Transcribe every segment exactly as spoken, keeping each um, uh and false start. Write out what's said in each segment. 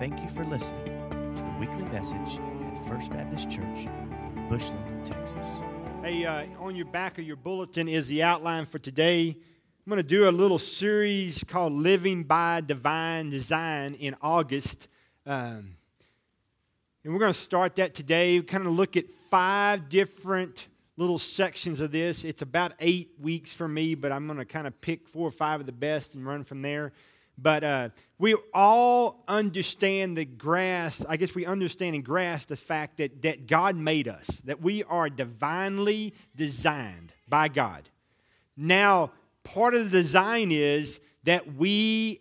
Thank you for listening to the weekly message at First Baptist Church in Bushland, Texas. Hey, uh, on your back of your bulletin is the outline for today. I'm going to do a little series called Living by Divine Design in August. Um, and we're going to start that today. We kind of look at five different little sections of this. It's about eight weeks for me, but I'm going to kind of pick four or five of the best and run from there. But uh, we all understand the grasp, I guess we understand and grasp the fact that, that God made us, that we are divinely designed by God. Now, part of the design is that we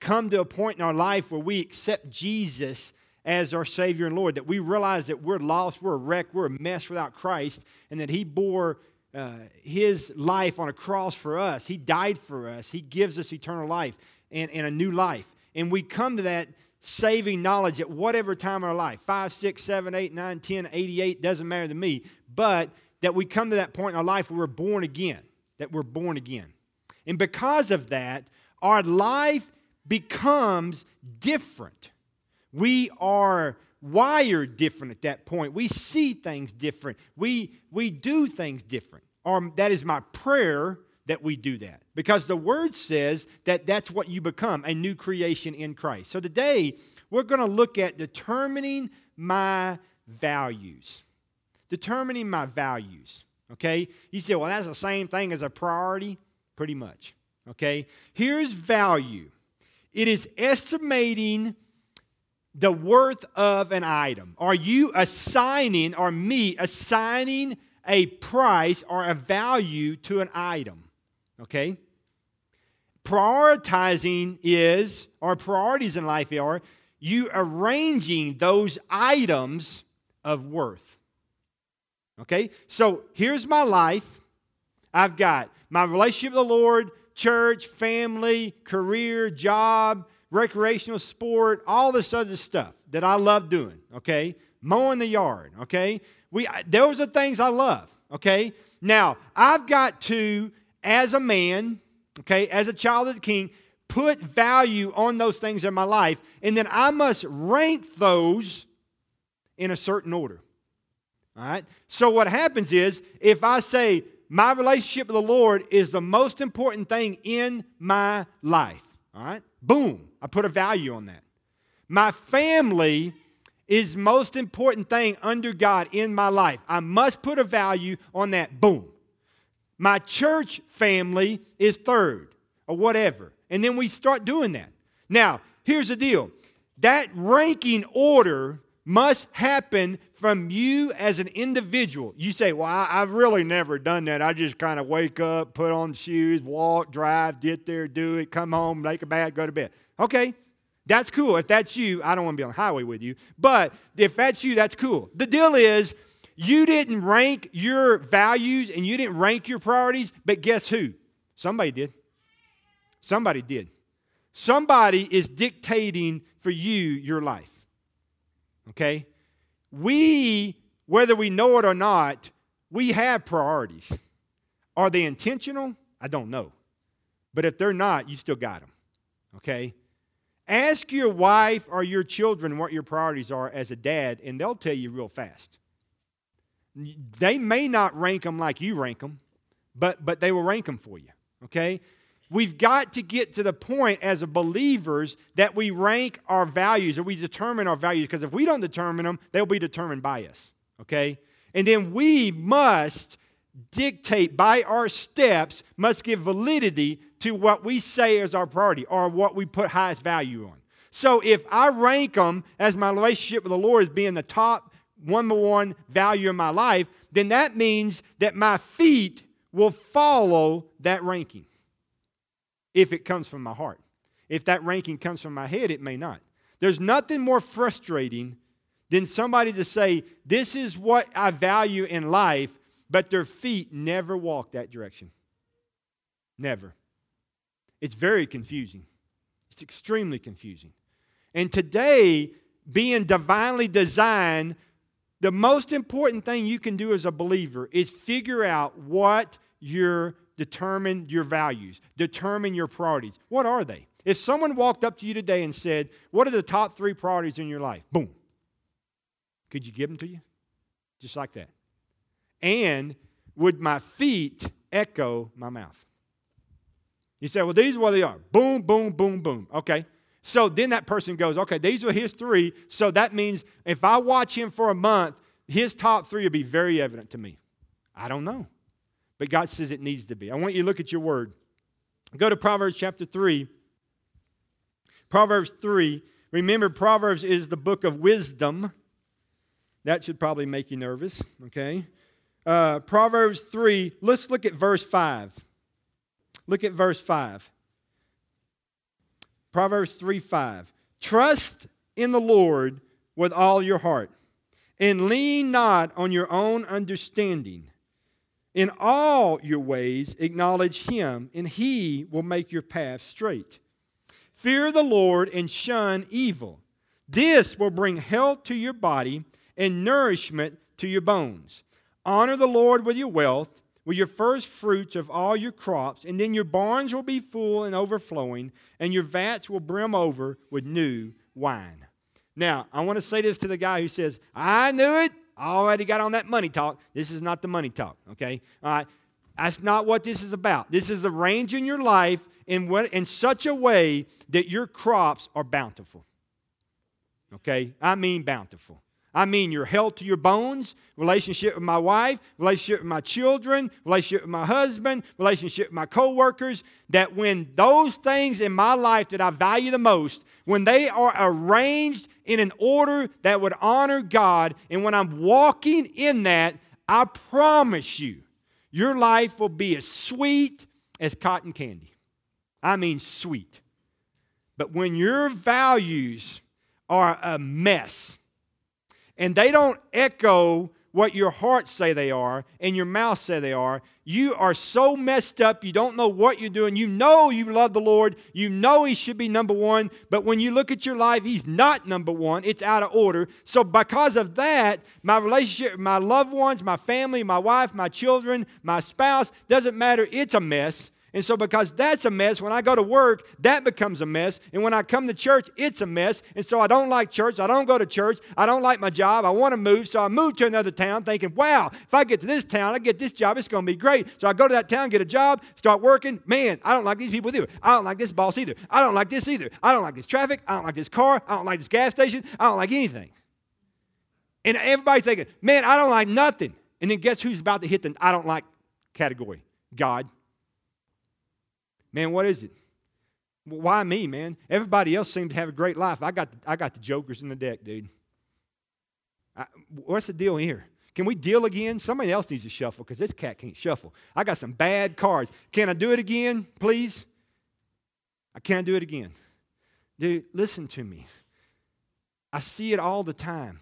come to a point in our life where we accept Jesus as our Savior and Lord, that we realize that we're lost, we're a wreck, we're a mess without Christ, and that He bore uh, His life on a cross for us. He died for us. He gives us eternal life. And, and a new life. And we come to that saving knowledge at whatever time of our life, five, six, seven, eight, nine, ten, eighty-eight, doesn't matter to me, but that we come to that point in our life where we're born again, that we're born again. And because of that, our life becomes different. We are wired different at that point. We see things different. We, we do things different. Or that is my prayer, that we do that. Because the Word says that that's what you become, a new creation in Christ. So today, we're going to look at determining my values. Determining my values, okay? You say, well, that's the same thing as a priority. Pretty much, okay? Here's value. It is estimating the worth of an item. Are you assigning, or me assigning a price or a value to an item? Okay? Prioritizing is, our priorities in life are, you arranging those items of worth. Okay? So here's my life. I've got my relationship with the Lord, church, family, career, job, recreational sport, all this other stuff that I love doing. Okay? Mowing the yard. Okay? We, those are things I love. Okay? Now, I've got to, as a man, okay, as a child of the King, put value on those things in my life, and then I must rank those in a certain order. All right? So what happens is, if I say my relationship with the Lord is the most important thing in my life, all right, boom, I put a value on that. My family is the most important thing under God in my life. I must put a value on that, boom. My church family is third or whatever. And then we start doing that. Now, here's the deal. That ranking order must happen from you as an individual. You say, well, I, I've really never done that. I just kind of wake up, put on shoes, walk, drive, get there, do it, come home, make a bath, go to bed. Okay, that's cool. If that's you, I don't want to be on the highway with you. But if that's you, that's cool. The deal is, you didn't rank your values and you didn't rank your priorities, but guess who? Somebody did. Somebody did. Somebody is dictating for you your life. Okay? We, whether we know it or not, we have priorities. Are they intentional? I don't know. But if they're not, you still got them. Okay? Ask your wife or your children what your priorities are as a dad, and they'll tell you real fast. They may not rank them like you rank them, but, but they will rank them for you, okay? We've got to get to the point as believers that we rank our values or we determine our values, because if we don't determine them, they'll be determined by us, okay? And then we must dictate by our steps, must give validity to what we say is our priority or what we put highest value on. So if I rank them as my relationship with the Lord as being the top one-to-one value in my life, then that means that my feet will follow that ranking if it comes from my heart. If that ranking comes from my head, it may not. There's nothing more frustrating than somebody to say, this is what I value in life, but their feet never walk that direction. Never. It's very confusing. It's extremely confusing. And today, being divinely designed, the most important thing you can do as a believer is figure out what your, determine your values, determine your priorities. What are they? If someone walked up to you today and said, what are the top three priorities in your life? Boom. Could you give them to you? Just like that. And would my feet echo my mouth? You say, well, these are what they are. Boom, boom, boom, boom. Okay. So then that person goes, okay, these are his three. So that means if I watch him for a month, his top three will be very evident to me. I don't know. But God says it needs to be. I want you to look at your word. Go to Proverbs chapter three. Proverbs three. Remember, Proverbs is the book of wisdom. That should probably make you nervous, okay? Uh, Proverbs three, let's look at verse five. Look at verse five. Proverbs three, five. Trust in the Lord with all your heart, and lean not on your own understanding. In all your ways acknowledge Him, and He will make your path straight. Fear the Lord and shun evil. This will bring health to your body and nourishment to your bones. Honor the Lord with your wealth, with your first fruits of all your crops, and then your barns will be full and overflowing, and your vats will brim over with new wine. Now, I want to say this to the guy who says, I knew it. I already got on that money talk. This is not the money talk, okay? All right. That's not what this is about. This is arranging your life in what in such a way that your crops are bountiful. Okay? I mean bountiful. I mean your health to your bones, relationship with my wife, relationship with my children, relationship with my husband, relationship with my coworkers, that when those things in my life that I value the most, when they are arranged in an order that would honor God, and when I'm walking in that, I promise you, your life will be as sweet as cotton candy. I mean sweet. But when your values are a mess, and they don't echo what your heart say they are and your mouth say they are, you are so messed up, you don't know what you're doing. You know you love the Lord. You know He should be number one. But when you look at your life, He's not number one. It's out of order. So because of that, my relationship, my loved ones, my family, my wife, my children, my spouse, doesn't matter. It's a mess. And so because that's a mess, when I go to work, that becomes a mess. And when I come to church, it's a mess. And so I don't like church. I don't go to church. I don't like my job. I want to move. So I move to another town thinking, wow, if I get to this town, I get this job. It's going to be great. So I go to that town, get a job, start working. Man, I don't like these people either. I don't like this boss either. I don't like this either. I don't like this traffic. I don't like this car. I don't like this gas station. I don't like anything. And everybody's thinking, man, I don't like nothing. And then guess who's about to hit the I don't like category? God. Man, what is it? Why me, man? Everybody else seems to have a great life. I got the, I got the jokers in the deck, dude. I, what's the deal here? Can we deal again? Somebody else needs to shuffle because this cat can't shuffle. I got some bad cards. Can I do it again, please? I can't do it again. Dude, listen to me. I see it all the time.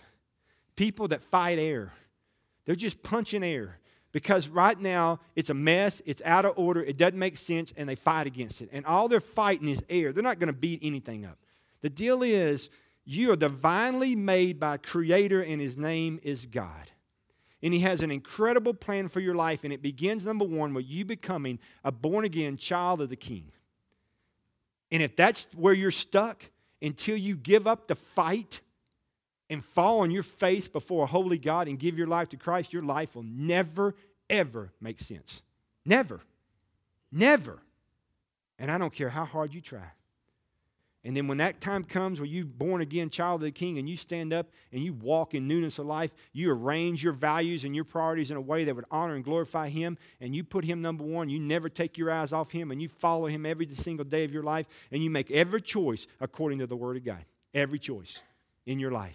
People that fight air. They're just punching air. Because right now, it's a mess, it's out of order, it doesn't make sense, and they fight against it. And all they're fighting is air. They're not going to beat anything up. The deal is, you are divinely made by a Creator, and His name is God. And He has an incredible plan for your life, and it begins, number one, with you becoming a born-again child of the King. And if that's where you're stuck, until you give up the fight and fall on your face before a holy God and give your life to Christ, your life will never, ever make sense. Never. Never. And I don't care how hard you try. And then when that time comes where you born again child of the King and you stand up and you walk in newness of life, you arrange your values and your priorities in a way that would honor and glorify Him, and you put Him number one, you never take your eyes off Him, and you follow Him every single day of your life, and you make every choice according to the Word of God. Every choice in your life.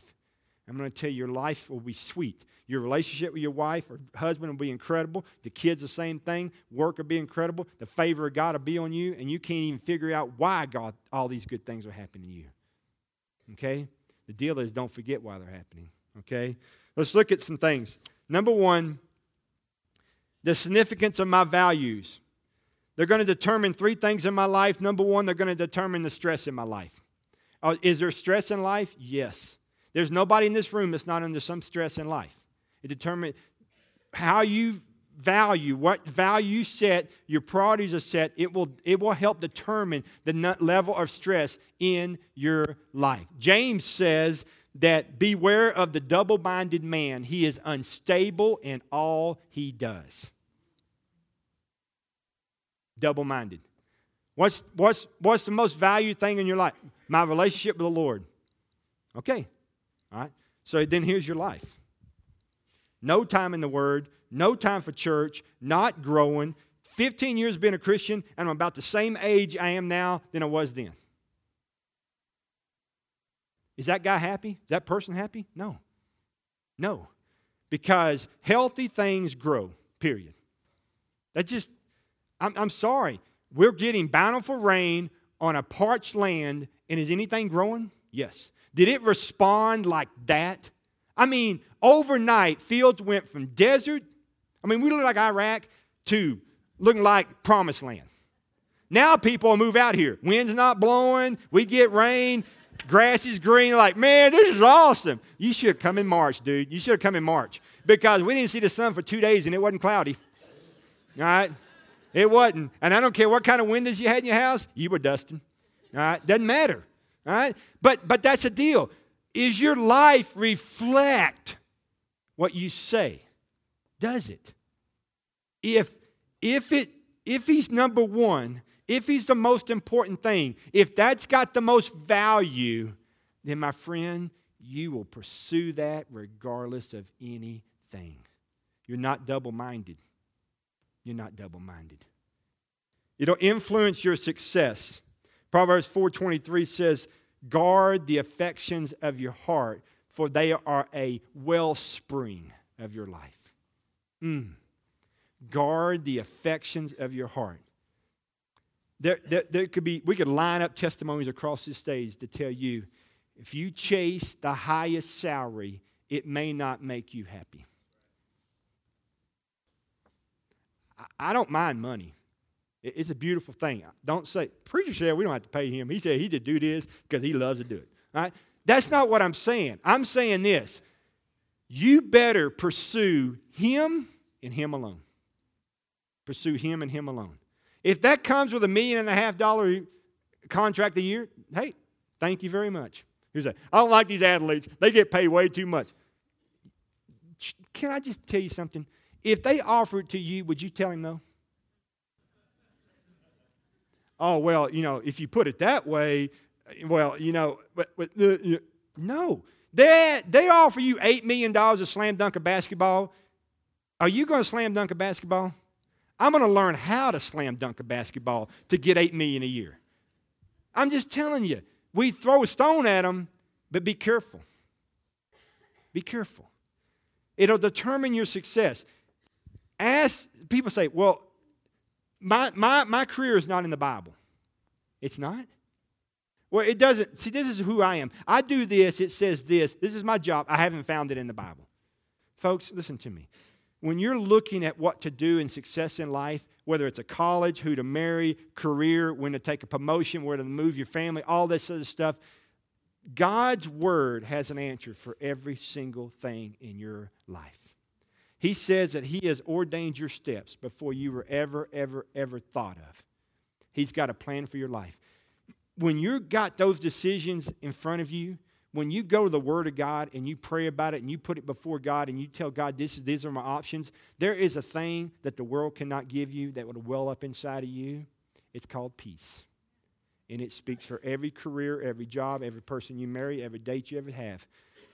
I'm going to tell you, your life will be sweet. Your relationship with your wife or husband will be incredible. The kids, the same thing. Work will be incredible. The favor of God will be on you, and you can't even figure out why God, all these good things are happening to you. Okay? The deal is, don't forget why they're happening. Okay? Let's look at some things. Number one, the significance of my values. They're going to determine three things in my life. Number one, they're going to determine the stress in my life. Oh, is there stress in life? Yes. There's nobody in this room that's not under some stress in life. It determines how you value, what value set, your priorities are set, it will, it will help determine the level of stress in your life. James says that beware of the double-minded man. He is unstable in all he does. Double-minded. What's, what's, what's the most valued thing in your life? My relationship with the Lord. Okay. All right. So then here's your life. No time in the Word, no time for church, not growing, fifteen years being a Christian, and I'm about the same age I am now than I was then. Is that guy happy? Is that person happy? No. No. Because healthy things grow, period. That's just, I'm, I'm sorry. We're getting bountiful rain on a parched land, and is anything growing? Yes. Did it respond like that? I mean, overnight, fields went from desert, I mean, we look like Iraq, to looking like promised land. Now people move out here. Wind's not blowing. We get rain. Grass is green. Like, man, this is awesome. You should have come in March, dude. You should have come in March because we didn't see the sun for two days, and it wasn't cloudy. All right? It wasn't. And I don't care what kind of windows you had in your house, you were dusting. All right? Doesn't matter. All right? But, but that's the deal. Is your life reflect what you say? Does it? If, if, it, if he's number one, if he's the most important thing, if that's got the most value, then my friend, you will pursue that regardless of anything. You're not double-minded. You're not double-minded. It'll influence your success. Proverbs four twenty-three says, guard the affections of your heart, for they are a wellspring of your life. Mm. Guard the affections of your heart. There, there, there could be, we could line up testimonies across this stage to tell you, if you chase the highest salary, it may not make you happy. I don't mind money. It's a beautiful thing. Don't say, preacher said we don't have to pay him. He said he did do this because he loves to do it. All right? That's not what I'm saying. I'm saying this. You better pursue him and him alone. Pursue him and him alone. If that comes with a million and a half dollar contract a year, hey, thank you very much. Here's that. I don't like these athletes. They get paid way too much. Can I just tell you something? If they offer it to you, would you tell him no? Oh, well, you know, if you put it that way, well, you know, but, but uh, no. They, they offer you eight million dollars to slam dunk a basketball. Are you going to slam dunk a basketball? I'm going to learn how to slam dunk a basketball to get eight million dollars a year. I'm just telling you, we throw a stone at them, but be careful. Be careful. It'll determine your success. Ask people say, well, my, my, my career is not in the Bible. It's not? Well, it doesn't. See, this is who I am. I do this. It says this. This is my job. I haven't found it in the Bible. Folks, listen to me. When you're looking at what to do in success in life, whether it's a college, who to marry, career, when to take a promotion, where to move your family, all this other stuff, God's Word has an answer for every single thing in your life. He says that He has ordained your steps before you were ever, ever, ever thought of. He's got a plan for your life. When you've got those decisions in front of you, when you go to the Word of God and you pray about it and you put it before God and you tell God, this is, these are my options, there is a thing that the world cannot give you that would well up inside of you. It's called peace. And it speaks for every career, every job, every person you marry, every date you ever have.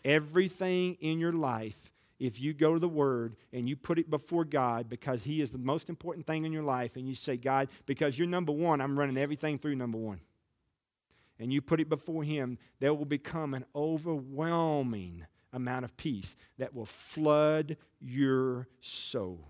Everything in your life, if you go to the Word and you put it before God because He is the most important thing in your life, and you say, God, because you're number one, I'm running everything through number one. And you put it before Him, there will become an overwhelming amount of peace that will flood your soul.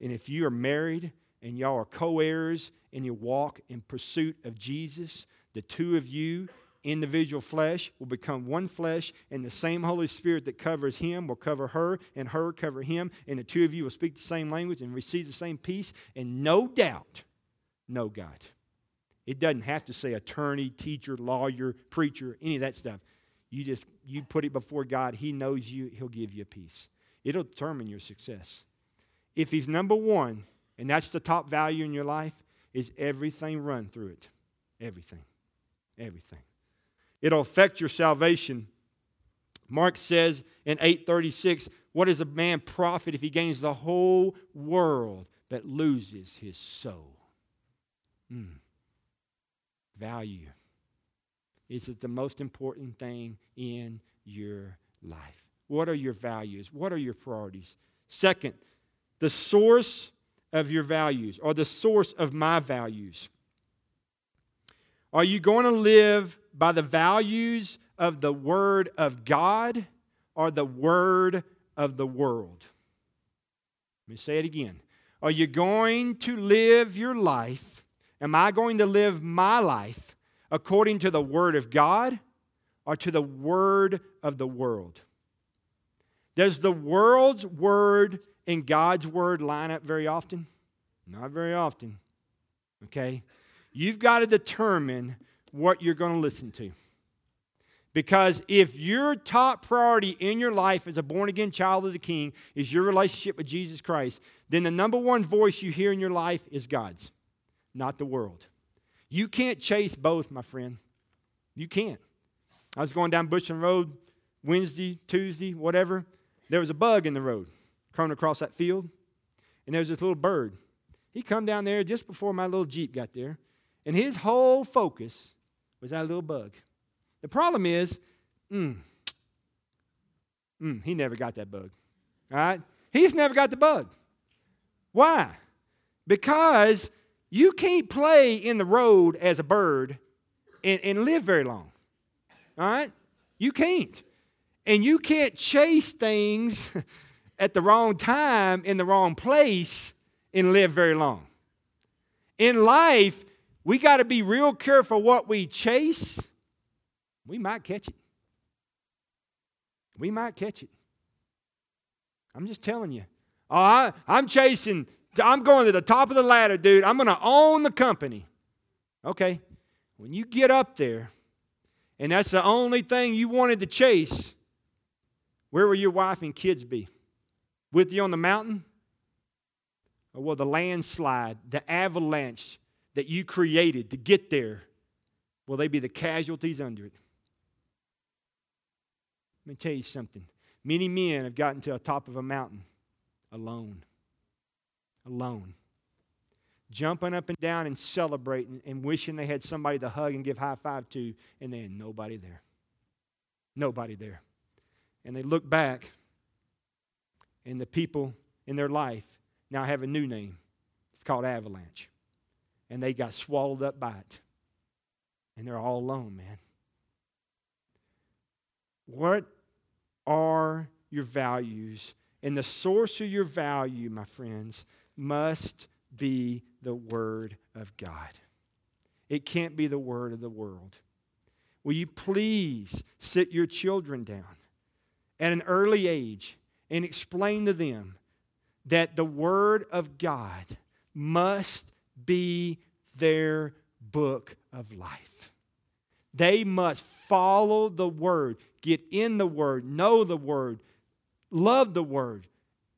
And if you are married, and y'all are co-heirs in your walk in pursuit of Jesus, the two of you, individual flesh, will become one flesh, and the same Holy Spirit that covers him will cover her, and her cover him, and the two of you will speak the same language and receive the same peace, and no doubt, no God. It doesn't have to say attorney, teacher, lawyer, preacher, any of that stuff. You just, you put it before God. He knows you. He'll give you peace. It'll determine your success. if he's number one, and that's the top value in your life, is everything run through it. Everything. Everything. It'll affect your salvation. Mark says in eight thirty-six, what does a man profit if he gains the whole world but loses his soul? Mm. Value. Is it the most important thing in your life? What are your values? What are your priorities? Second, the source of your values, or the source of my values. Are you going to live by the values of the Word of God or the word of the world? Let me say it again. Are you going to live your life? Am I going to live my life according to the Word of God or to the word of the world? Does the world's word and God's word line up very often? Not very often. Okay? You've got to determine what you're going to listen to. Because if your top priority in your life as a born-again child of the King is your relationship with Jesus Christ, then the number one voice you hear in your life is God's, not the world. You can't chase both, my friend. You can't. I was going down Bushland Road Wednesday, Tuesday, whatever. There was a bug in the road crawling across that field, and there was this little bird. He come down there just before my little Jeep got there, and his whole focus was that little bug. The problem is, mm, mm, he never got that bug, all right? He's never got the bug. Why? Because you can't play in the road as a bird and, and live very long, all right? You can't. And you can't chase things at the wrong time in the wrong place and live very long. In life, we got to be real careful what we chase. We might catch it. We might catch it. I'm just telling you. Oh, I, I'm chasing. I'm going to the top of the ladder, dude. I'm going to own the company. Okay. When you get up there, and that's the only thing you wanted to chase, where will your wife and kids be? With you on the mountain? Or will the landslide, the avalanche that you created to get there, will they be the casualties under it? Let me tell you something. Many men have gotten to the top of a mountain alone. Alone. Jumping up and down and celebrating and wishing they had somebody to hug and give high five to, and they had nobody there. Nobody there. And they look back, and the people in their life now have a new name. It's called avalanche. And they got swallowed up by it. And they're all alone, man. What are your values? And the source of your value, my friends, must be the Word of God. It can't be the word of the world. Will you please sit your children down at an early age and explain to them that the Word of God must be their book of life. They must follow the Word, get in the Word, know the Word, love the Word,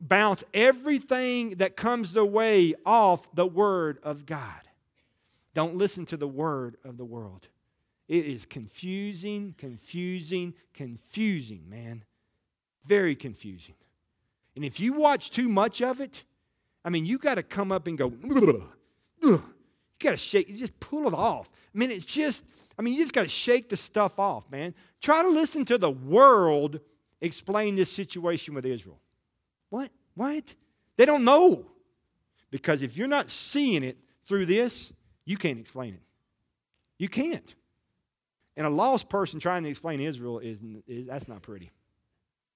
bounce everything that comes their way off the Word of God. Don't listen to the word of the world. It is confusing, confusing, confusing, man. Very confusing. And if you watch too much of it, I mean, you got to come up and go, ugh, ugh. You got to shake. You just pull it off. I mean, it's just, I mean, you just got to shake the stuff off, man. Try to listen to the world explain this situation with Israel. What? What? They don't know. Because if you're not seeing it through this, you can't explain it. You can't. And a lost person trying to explain Israel, is, is that's not pretty.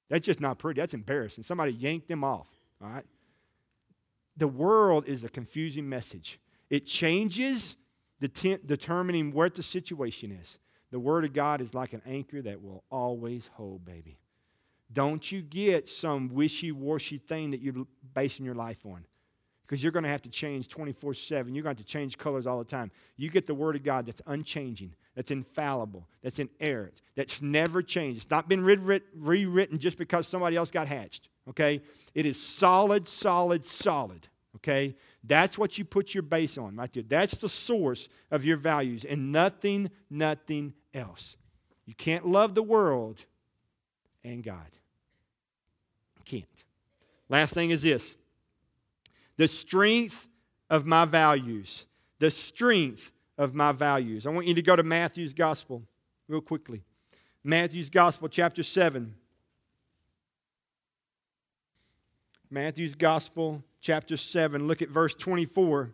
That's just not pretty. That's embarrassing. Somebody yanked them off, all right? The world is a confusing message. It changes, determining what the situation is. The Word of God is like an anchor that will always hold, baby. Don't you get some wishy-washy thing that you're basing your life on. Because you're going to have to change twenty-four seven. You're going to have to change colors all the time. You get the Word of God that's unchanging, that's infallible, that's inerrant, that's never changed. It's not been rewritten just because somebody else got hatched. okay? It is solid, solid, solid, okay? That's what you put your base on, right there. That's the source of your values and nothing, nothing else. You can't love the world and God. You can't. Last thing is this. The strength of my values. The strength of my values. I want you to go to Matthew's Gospel real quickly. Matthew's Gospel, chapter seven. Matthew's Gospel, chapter seven. Look at verse twenty-four.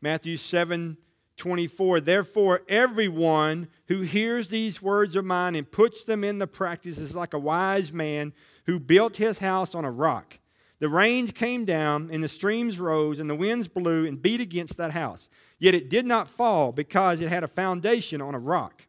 Matthew seven, twenty-four. Therefore, everyone who hears these words of mine and puts them into practice is like a wise man who built his house on a rock. The rains came down, and the streams rose, and the winds blew and beat against that house. Yet it did not fall, because it had a foundation on a rock.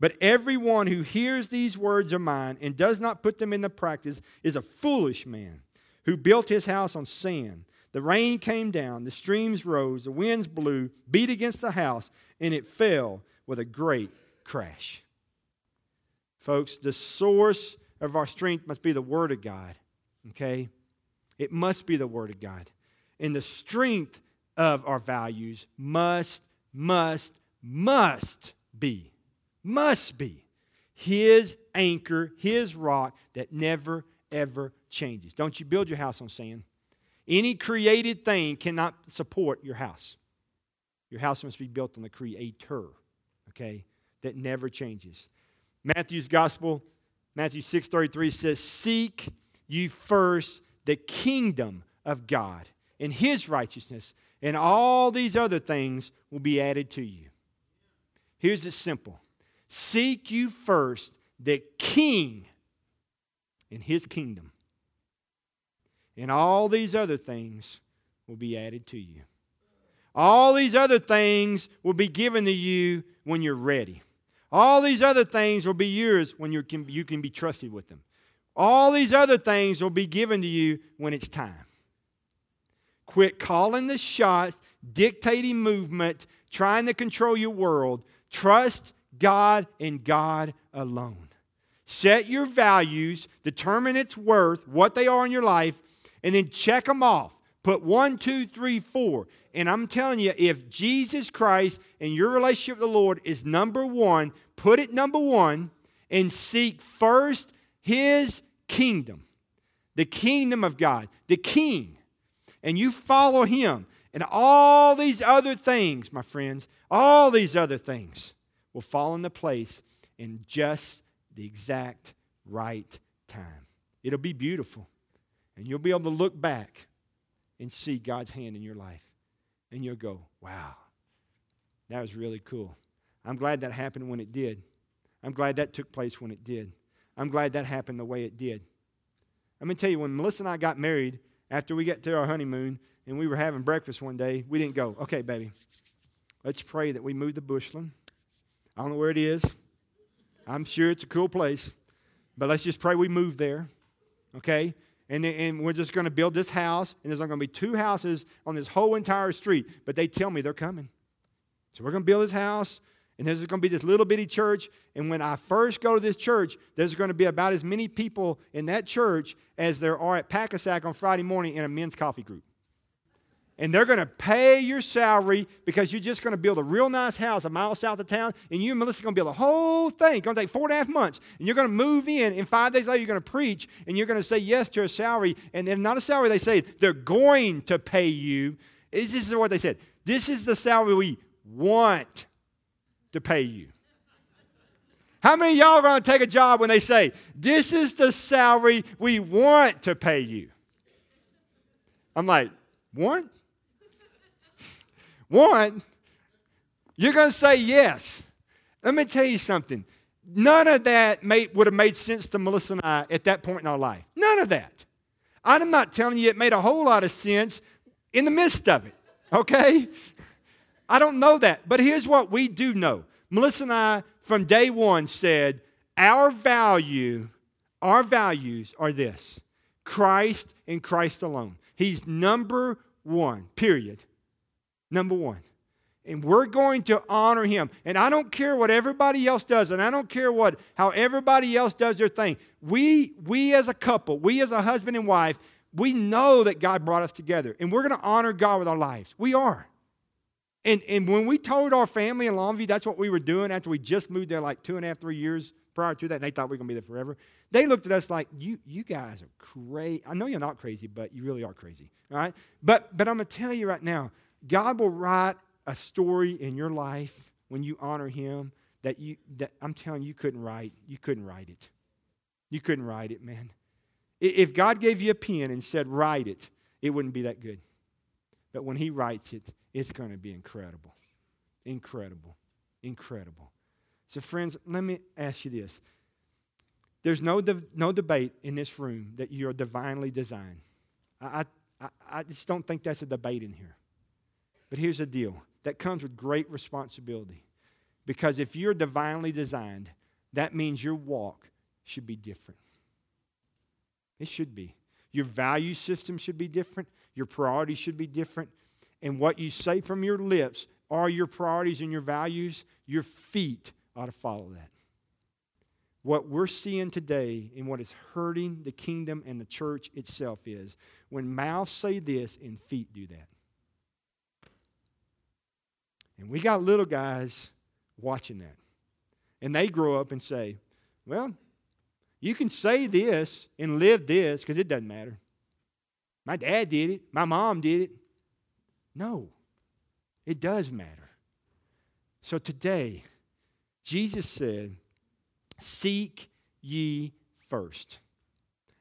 But everyone who hears these words of mine and does not put them into practice is a foolish man who built his house on sand. The rain came down, the streams rose, the winds blew, beat against the house, and it fell with a great crash. Folks, the source of our strength must be the Word of God, okay? It must be the Word of God. And the strength of our values must, must, must be, must be His anchor, His rock that never, ever changes. Don't you build your house on sand. Any created thing cannot support your house. Your house must be built on the Creator, okay, that never changes. Matthew's Gospel, Matthew six thirty-three says, seek ye first the kingdom of God and His righteousness, and all these other things will be added to you. Here's it simple. Seek you first the King and His kingdom, and all these other things will be added to you. All these other things will be given to you when you're ready. All these other things will be yours when you can, you can be trusted with them. All these other things will be given to you when it's time. Quit calling the shots, dictating movement, trying to control your world. Trust God and God alone. Set your values, determine its worth, what they are in your life, and then check them off. Put one, two, three, four. And I'm telling you, if Jesus Christ and your relationship with the Lord is number one, put it number one and seek first His kingdom, the kingdom of God, the King, and you follow Him, and all these other things, my friends, all these other things will fall into place in just the exact right time. It'll be beautiful, and you'll be able to look back and see God's hand in your life, and you'll go, wow, that was really cool. I'm glad that happened when it did. I'm glad that took place when it did. I'm glad that happened the way it did. I'm going to tell you, when Melissa and I got married, after we got to our honeymoon and we were having breakfast one day, we didn't go, okay, baby, let's pray that we move to Bushland. I don't know where it is. I'm sure it's a cool place, but let's just pray we move there, okay? And, and we're just going to build this house, and there's going to be two houses on this whole entire street, but they tell me they're coming. So we're going to build this house, and there's going to be this little bitty church. And when I first go to this church, there's going to be about as many people in that church as there are at Packersack on Friday morning in a men's coffee group. And they're going to pay your salary because you're just going to build a real nice house a mile south of town. And you and Melissa are going to build a whole thing. It's going to take four and a half months. And you're going to move in. And five days later, you're going to preach. And you're going to say yes to a salary. And then not a salary, they say they're going to pay you. This is what they said. This is the salary we want to pay you. How many of y'all are going to take a job when they say, this is the salary we want to pay you? I'm like, one? One? You're going to say yes. Let me tell you something. None of that made, would have made sense to Melissa and I at that point in our life. None of that. I'm not telling you it made a whole lot of sense in the midst of it, okay? I don't know that, but here's what we do know. Melissa and I, from day one, said our value, our values are this: Christ and Christ alone. He's number one, period. Number one. And we're going to honor him. And I don't care what everybody else does. And I don't care what how everybody else does their thing. We, we as a couple, we as a husband and wife, we know that God brought us together. And we're going to honor God with our lives. We are. And, and when we told our family in Longview that's what we were doing after we just moved there like two and a half, three years prior to that. And they thought we were going to be there forever. They looked at us like, you you guys are crazy. I know you're not crazy, but you really are crazy. All right? But, but I'm going to tell you right now, God will write a story in your life when you honor him that you that I'm telling you, you couldn't write. You couldn't write it. You couldn't write it, man. If God gave you a pen and said, write it, it wouldn't be that good. But when he writes it, it's going to be incredible. Incredible. Incredible. So friends, let me ask you this. There's no de- no debate in this room that you're divinely designed. I, I I just don't think that's a debate in here. But here's the deal. That comes with great responsibility. Because if you're divinely designed, that means your walk should be different. It should be. Your value system should be different. Your priorities should be different. And what you say from your lips are your priorities and your values. Your feet ought to follow that. What we're seeing today and what is hurting the kingdom and the church itself is when mouths say this and feet do that. And we got little guys watching that. And they grow up and say, well, you can say this and live this because it doesn't matter. My dad did it. My mom did it. No, it does matter. So today, Jesus said, seek ye first.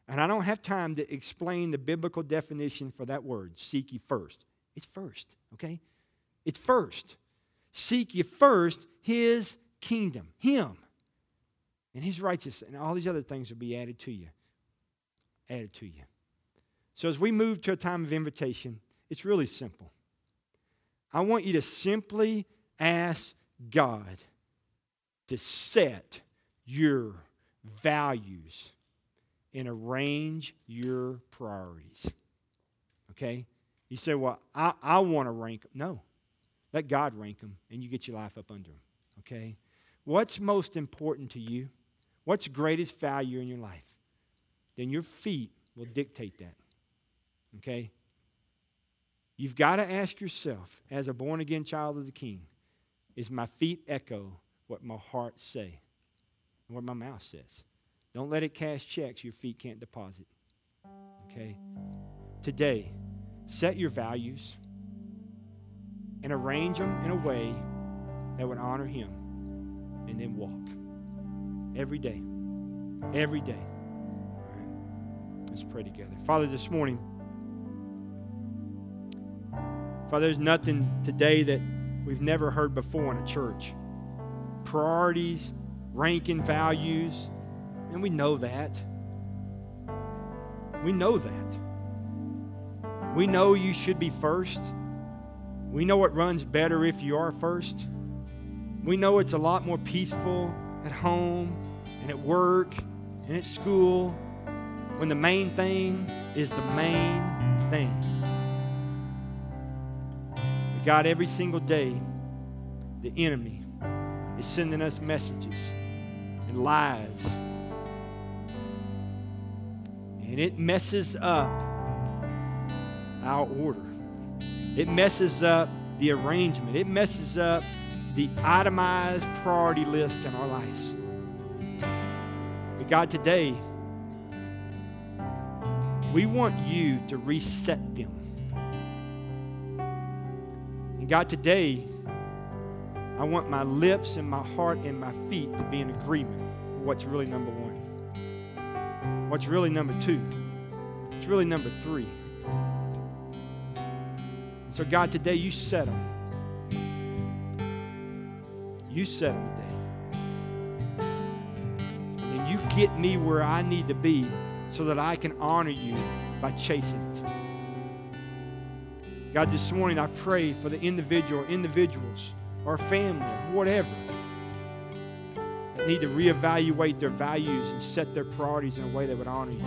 And I don't have time to explain the biblical definition for that word, seek ye first. It's first, okay? It's first. Seek ye first his kingdom, him, and his righteousness, and all these other things will be added to you. Added to you. So as we move to a time of invitation, it's really simple. I want you to simply ask God to set your values and arrange your priorities. Okay? You say, well, I, I want to rank them. No. Let God rank them, and you get your life up under them, okay? What's most important to you? What's greatest value in your life? Then your feet will dictate that, okay? You've got to ask yourself, as a born-again child of the King, is my feet echo what my heart say and what my mouth says? Don't let it cash checks your feet can't deposit, okay? Today, set your values and arrange them in a way that would honor him. And then walk. Every day. Every day. All right. Let's pray together. Father, this morning, Father, there's nothing today that we've never heard before in a church. Priorities, ranking values, and we know that. We know that. We know you should be first. We know it runs better if you are first. We know it's a lot more peaceful at home and at work and at school when the main thing is the main thing. But God, every single day, the enemy is sending us messages and lies. And it messes up our order. It messes up the arrangement. It messes up the itemized priority list in our lives. But God, today, we want you to reset them. And God, today, I want my lips and my heart and my feet to be in agreement with what's really number one, what's really number two, what's really number three. So, God, today you set them. You set them today. And you get me where I need to be so that I can honor you by chasing it. God, this morning I pray for the individual, individuals, or family, whatever, that need to reevaluate their values and set their priorities in a way that would honor you.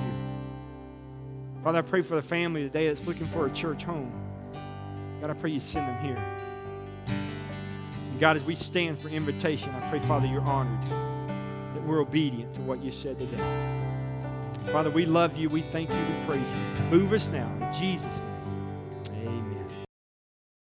Father, I pray for the family today that's looking for a church home. God, I pray you send them here. God, as we stand for invitation, I pray, Father, you're honored that we're obedient to what you said today. Father, we love you. We thank you. We praise you. Move us now in Jesus' name.